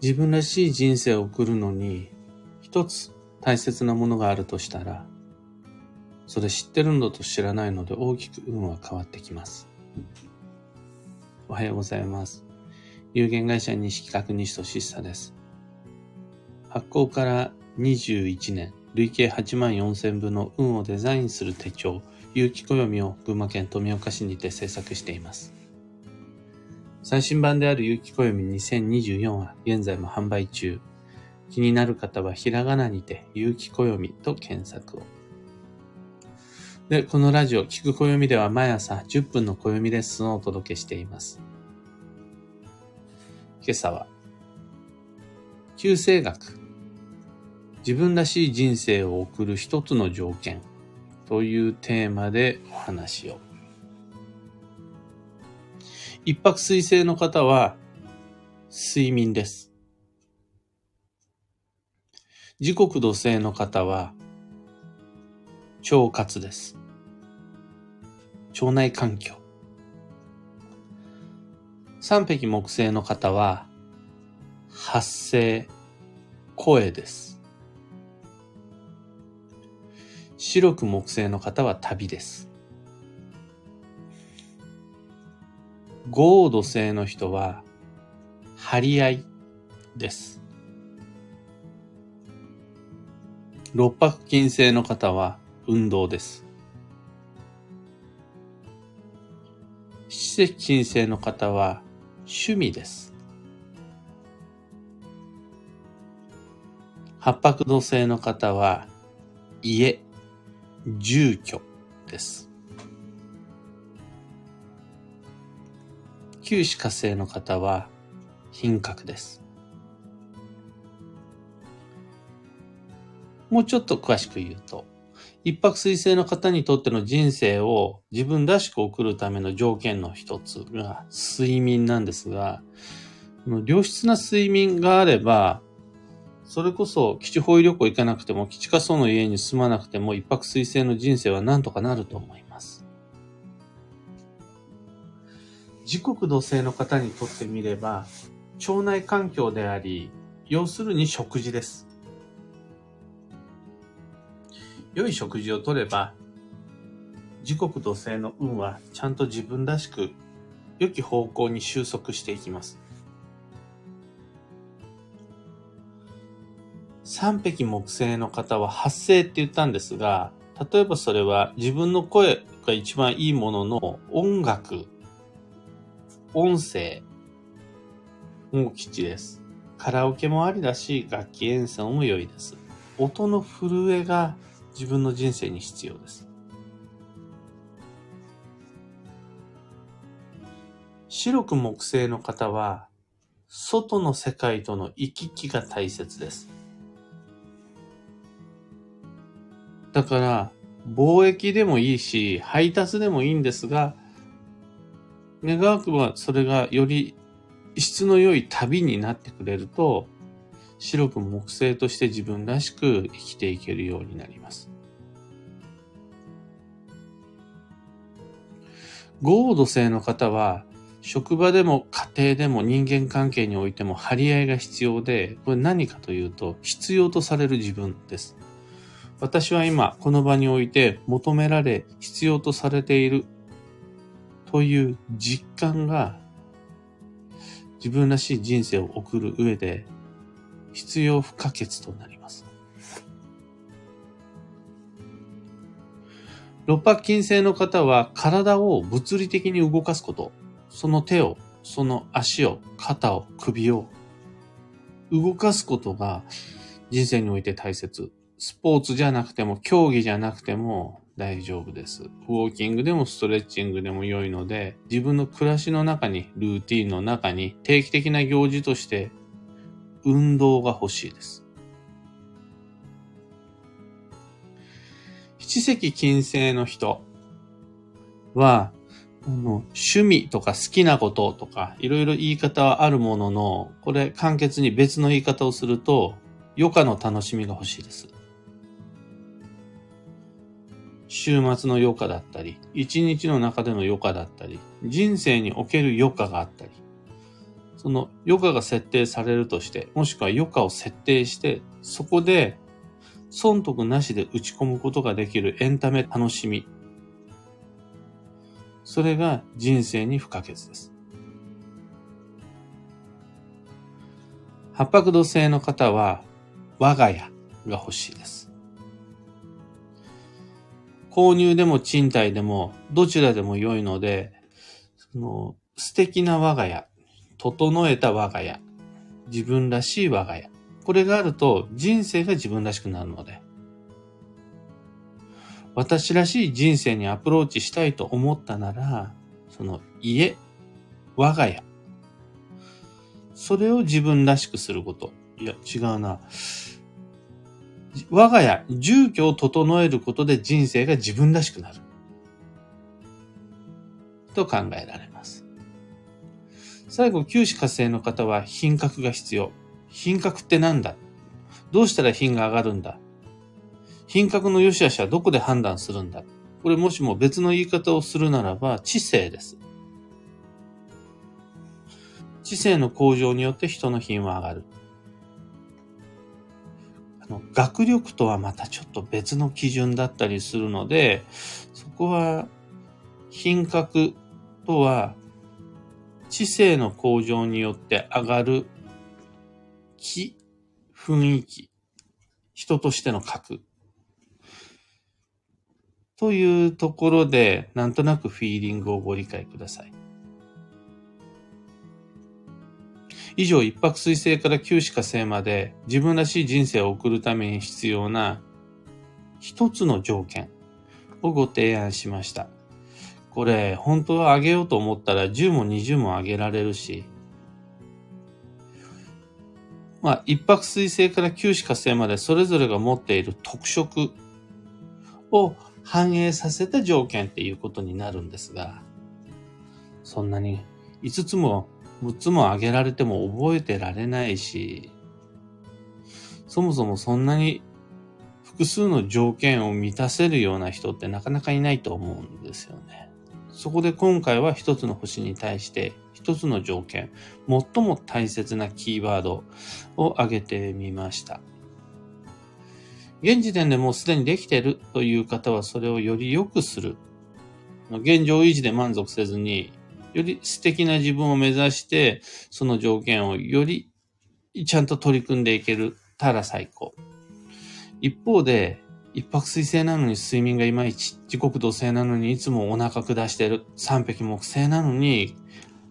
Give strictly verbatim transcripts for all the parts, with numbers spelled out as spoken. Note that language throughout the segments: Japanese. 自分らしい人生を送るのに一つ大切なものがあるとしたら、それ知ってるのと知らないので大きく運は変わってきます。おはようございます。有限会社西企画西俊久です。発行からにじゅういちねん、累計はちまんよんせんぶの運をデザインする手帳有機暦を群馬県富岡市にて制作しています。最新版である有機暦にせんにじゅうよんは現在も販売中。気になる方はひらがなにて有機暦と検索を。で、このラジオ聞く暦では毎朝じゅっぷんの暦レッスンをお届けしています。今朝は九星学、自分らしい人生を送る一つの条件というテーマでお話を。一泊水星の方は睡眠です。時刻土星の方は腸活です。腸内環境。三碧木星の方は発声、声です。四緑木星の方は旅です。豪土星の人は張り合いです。六白金星の方は運動です。七赤金星の方は趣味です。八白土星の方は家、住居です。九紫火星の方は品格です。もうちょっと詳しく言うと、一泊水星の方にとっての人生を自分らしく送るための条件の一つが睡眠なんですが、良質な睡眠があれば、それこそ基地方位旅行行かなくても基地火葬の家に住まなくても一泊水星の人生はなんとかなると思います。時刻土星の方にとってみれば、腸内環境であり、要するに食事です。良い食事をとれば、時刻土星の運はちゃんと自分らしく、良き方向に収束していきます。三碧木星の方は発声って言ったんですが、例えばそれは自分の声が一番いいものの音楽、音声も吉です。カラオケもありだし、楽器演奏も良いです。音の震えが自分の人生に必要です。四緑木星の方は、外の世界との行き来が大切です。だから、貿易でもいいし、配達でもいいんですが、願わくばそれがより質の良い旅になってくれると、白く木星として自分らしく生きていけるようになります。豪土星の方は、職場でも家庭でも人間関係においても張り合いが必要で、これ何かというと、必要とされる自分です。私は今、この場において求められ、必要とされているという実感が自分らしい人生を送る上で必要不可欠となります。六白金星の方は体を物理的に動かすこと、その手を、その足を、肩を、首を動かすことが人生において大切。スポーツじゃなくても競技じゃなくても大丈夫です。ウォーキングでもストレッチングでも良いので、自分の暮らしの中に、ルーティーンの中に、定期的な行事として、運動が欲しいです。七赤金星の人は、あの、趣味とか好きなこととか、いろいろ言い方はあるものの、これ簡潔に別の言い方をすると、余暇の楽しみが欲しいです。週末の余暇だったり、一日の中での余暇だったり、人生における余暇があったり、その余暇が設定されるとして、もしくは余暇を設定して、そこで損得なしで打ち込むことができるエンタメ楽しみ。それが人生に不可欠です。八白土星の方は、我が家が欲しいです。購入でも賃貸でもどちらでも良いので、その素敵な我が家、整えた我が家、自分らしい我が家、これがあると人生が自分らしくなるので、私らしい人生にアプローチしたいと思ったなら、その家、我が家、それを自分らしくすること。いや、違うな。我が家、住居を整えることで人生が自分らしくなる。と考えられます。最後、九死火星の方は品格が必要。品格ってなんだ？どうしたら品が上がるんだ？品格の良し悪しはどこで判断するんだ？これもしも別の言い方をするならば、知性です。知性の向上によって人の品は上がる。学力とはまたちょっと別の基準だったりするので、そこは品格とは知性の向上によって上がる気、雰囲気、人としての格というところで、なんとなくフィーリングをご理解ください。以上、一白水星から九死火星まで自分らしい人生を送るために必要な一つの条件をご提案しました。これ本当はあげようと思ったらじゅうもにじゅうもあげられるし、まあ一白水星から九死火星までそれぞれが持っている特色を反映させた条件っていうことになるんですが、そんなにいつつもむっつも挙げられても覚えてられないし、そもそもそんなに複数の条件を満たせるような人ってなかなかいないと思うんですよね。そこで今回は一つの星に対して一つの条件、最も大切なキーワードを挙げてみました。現時点でもうすでにできているという方はそれをより良くする。現状維持で満足せずに、より素敵な自分を目指して、その条件をよりちゃんと取り組んでいけるたら最高。一方で、一白水星なのに睡眠がいまいち、時刻土星なのにいつもお腹下している、三碧木星なのに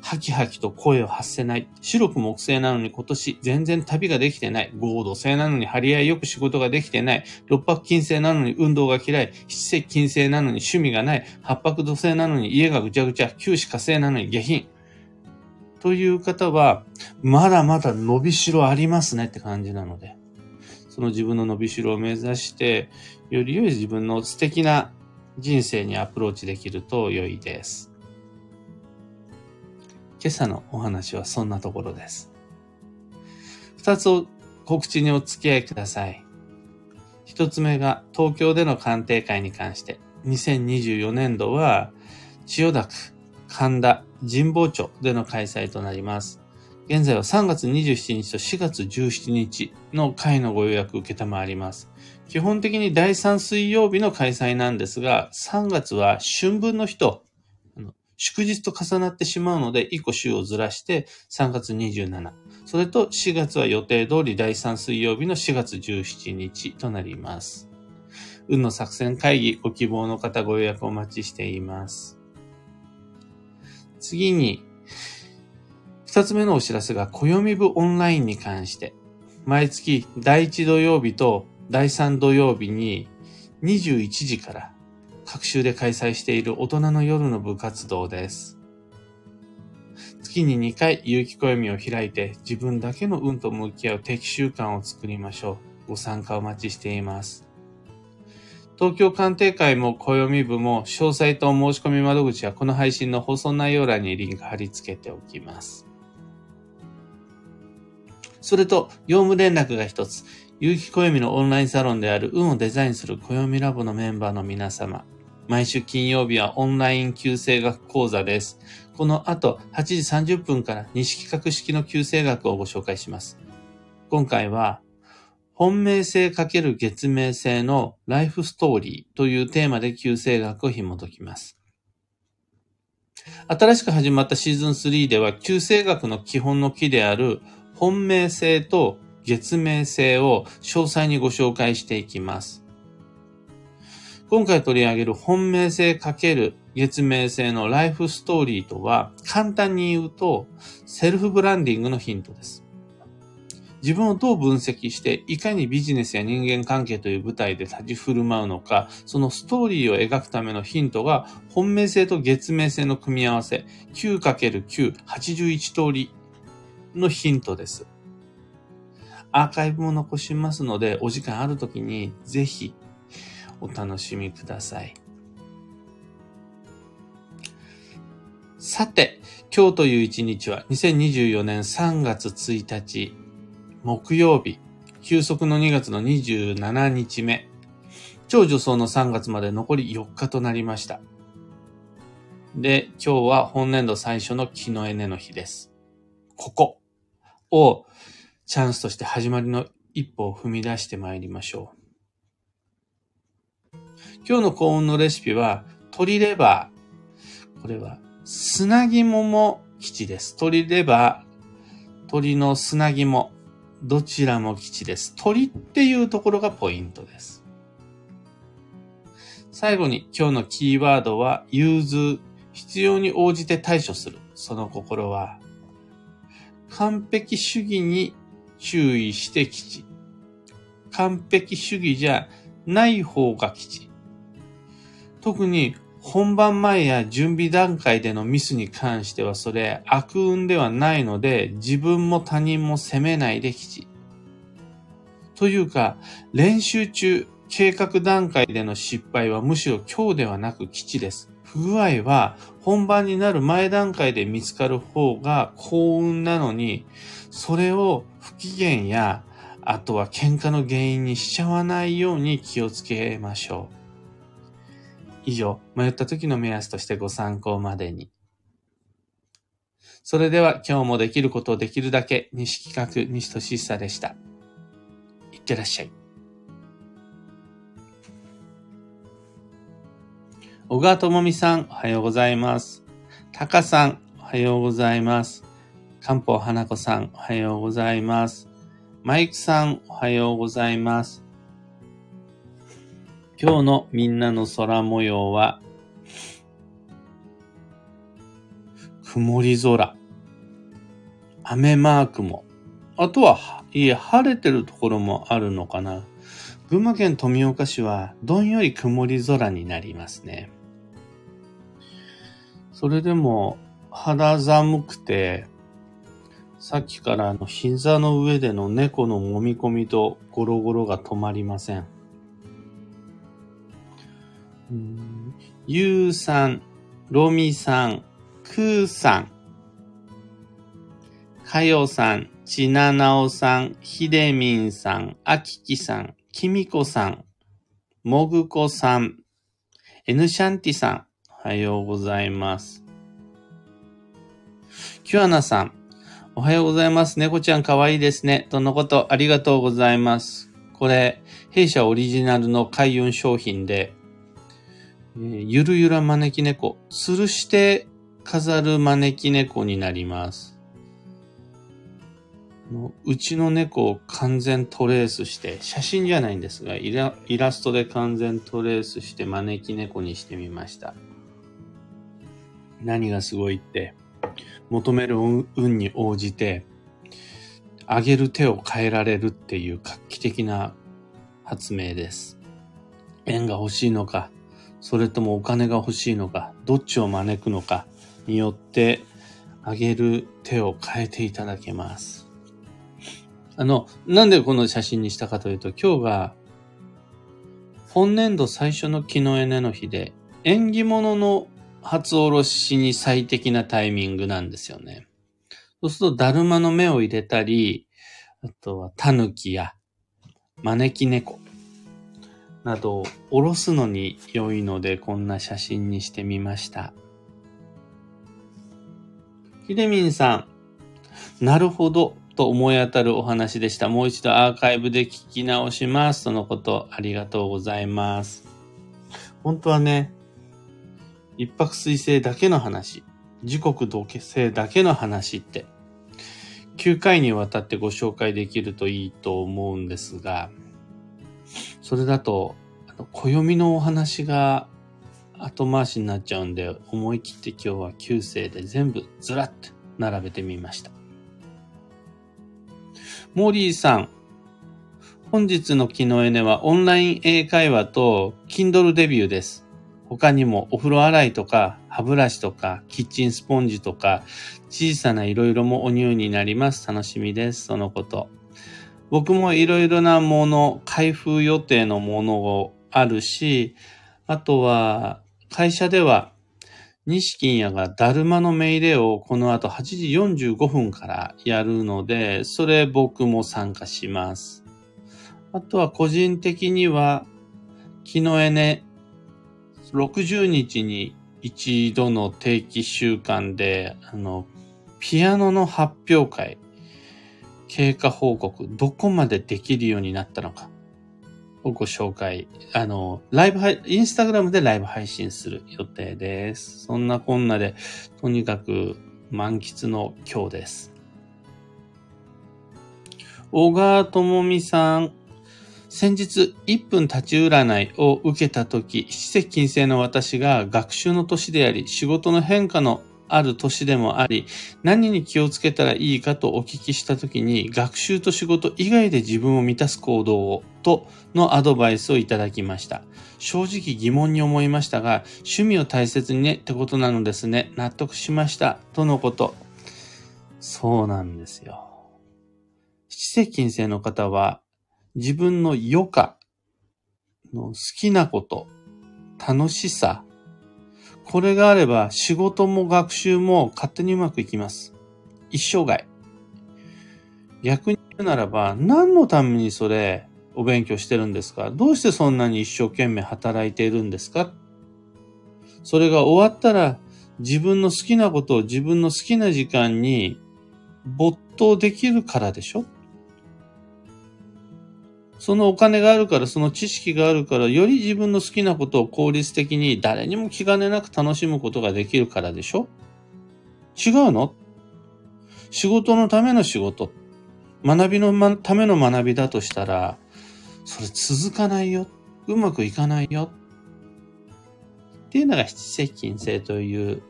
ハキハキと声を発せない、四緑木星なのに今年全然旅ができてない、五黄土星なのに張り合いよく仕事ができてない、六白金星なのに運動が嫌い、七赤金星なのに趣味がない、八白土星なのに家がぐちゃぐちゃ、九死火星なのに下品。という方は、まだまだ伸びしろありますねって感じなので、その自分の伸びしろを目指して、より良い自分の素敵な人生にアプローチできると良いです。今朝のお話はそんなところです。二つを告知にお付き合いください。一つ目が東京での鑑定会に関して、にせんにじゅうよねんどは千代田区、神田、神保町での開催となります。現在はさんがつにじゅうしちにちとしがつじゅうしちにちの会のご予約受けたまわります。基本的にだいさんすいようびの開催なんですが、さんがつは春分の日と、祝日と重なってしまうので、いっこ週をずらしてさんがつにじゅうしち、それとしがつは予定通りだいさんすいようびのしがつじゅうしちにちとなります。運の作戦会議、ご希望の方ご予約お待ちしています。次に、ふたつめのお知らせが暦部オンラインに関して、毎月だいいちどようびとだいさんどようびににじゅういちじから、各週で開催している大人の夜の部活動です。月ににかい有機暦を開いて自分だけの運と向き合う定期習慣を作りましょう。ご参加お待ちしています。東京鑑定会も暦部も詳細と申し込み窓口はこの配信の放送内容欄にリンク貼り付けておきます。それと業務連絡が一つ。有機暦のオンラインサロンである運をデザインする暦ラボのメンバーの皆様、毎週金曜日はオンライン旧正学講座です。この後はちじさんじゅっぷんから西企画式の旧正学をご紹介します。今回は本命性×月命性のライフストーリーというテーマで旧正学を紐解きます。新しく始まったシーズンスリーでは旧正学の基本の木である本命性と月命性を詳細にご紹介していきます。今回取り上げる本命性×月命性のライフストーリーとは、簡単に言うとセルフブランディングのヒントです。自分をどう分析して、いかにビジネスや人間関係という舞台で立ち振る舞うのか、そのストーリーを描くためのヒントが、本命性と月命性の組み合わせ、きゅうかけるきゅう、はちじゅういちとおりのヒントです。アーカイブも残しますので、お時間あるときにぜひお楽しみください。さて、今日という一日はにせんにじゅうよねんさんがつついたち、木曜日、休息のにがつのにじゅうしちにちめ、超助走のさんがつまで残りよっかとなりました。で、今日は本年度最初の気のエネの日です。ここをチャンスとして始まりの一歩を踏み出してまいりましょう。今日の幸運のレシピは、鶏レバー。これは砂肝も吉です。鶏レバー、鶏の砂肝。どちらも吉です。鳥っていうところがポイントです。最後に今日のキーワードは融通。必要に応じて対処する。その心は完璧主義に注意して吉。完璧主義じゃない方が吉。特に本番前や準備段階でのミスに関してはそれ悪運ではないので、自分も他人も責めないで吉。というか、練習中、計画段階での失敗はむしろ今日ではなく吉です。不具合は本番になる前段階で見つかる方が幸運なのに、それを不機嫌や、あとは喧嘩の原因にしちゃわないように気をつけましょう。以上、迷った時の目安としてご参考までに。それでは今日もできることをできるだけ、西企画西俊久でした。いってらっしゃい。小川智美さん、おはようございます。たかさん、おはようございます。かんぽうはなこさん、おはようございます。マイクさん、おはようございます。今日のみんなの空模様は、曇り空、雨マークも、あとは、いえ、晴れてるところもあるのかな。群馬県富岡市は、どんより曇り空になりますね。それでも、肌寒くて、さっきからあの膝の上での猫の揉み込みとゴロゴロが止まりません。ゆうさん、ろみさん、くーさん、かよさん、ちななおさん、ひでみんさん、あききさん、きみこさん、もぐこさん、えぬしゃんてぃさん、おはようございます。きゅあなさん、おはようございます。猫ちゃんかわいいですね。とのこと、ありがとうございます。これ、弊社オリジナルの開運商品で、ゆるゆら招き猫、吊るして飾る招き猫になります。うちの猫を完全トレースして、写真じゃないんですが、イラ、イラストで完全トレースして招き猫にしてみました。何がすごいって、求める運に応じて、あげる手を変えられるっていう画期的な発明です。縁が欲しいのか、それともお金が欲しいのか、どっちを招くのかによってあげる手を変えていただけます。あの、なんでこの写真にしたかというと、今日が本年度最初の気のエネの日で、縁起物の初おろしに最適なタイミングなんですよね。そうすると、だるまの目を入れたり、あとはタヌキや招き猫、などおろすのに良いので、こんな写真にしてみました。ひでみんさん、なるほどと思い当たるお話でした。もう一度アーカイブで聞き直しますとのこと、ありがとうございます。本当はね、一泊水星だけの話、時刻土星だけの話ってきゅうかいにわたってご紹介できるといいと思うんですが、それだとあの暦のお話が後回しになっちゃうんで、思い切って今日はきゅう星で全部ずらっと並べてみました。モーリーさん、本日のキノエネはオンライン英会話と Kindle デビューです。他にもお風呂洗いとか歯ブラシとかキッチンスポンジとか小さないろいろもお入になります。楽しみです。そのこと、僕もいろいろなもの、開封予定のものをあるし、あとは会社では西金屋がだるまの命令をこの後はちじよんじゅうごふんからやるので、それ僕も参加します。あとは個人的にはキノエネろくじゅうにちに一度の定期習慣で、あの、ピアノの発表会、経過報告、どこまでできるようになったのかをご紹介、あの、ライブ配、インスタグラムでライブ配信する予定です。そんなこんなで、とにかく満喫の今日です。小川智美さん、先日いっぷん立ち占いを受けたとき、七石金星の私が学習の年であり、仕事の変化のある年でもあり、何に気をつけたらいいかとお聞きしたときに、学習と仕事以外で自分を満たす行動をとのアドバイスをいただきました。正直疑問に思いましたが、趣味を大切にねってことなのですね。納得しましたとのこと。そうなんですよ。七石金星の方は、自分の余暇の好きなこと、楽しさ、これがあれば仕事も学習も勝手にうまくいきます。一生涯。逆に言うならば、何のためにそれお勉強してるんですか？どうしてそんなに一生懸命働いているんですか？それが終わったら自分の好きなことを自分の好きな時間に没頭できるからでしょ？そのお金があるから、その知識があるから、より自分の好きなことを効率的に誰にも気兼ねなく楽しむことができるからでしょ？違うの？仕事のための仕事、学びのための学びだとしたら、それ続かないよ。うまくいかないよ。っていうのが七石金星という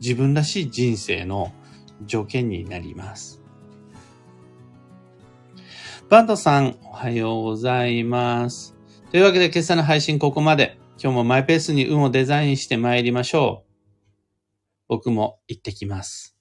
自分らしい人生の条件になります。バンドさん、おはようございます。というわけで今朝の配信ここまで。今日もマイペースに運をデザインして参りましょう。僕も行ってきます。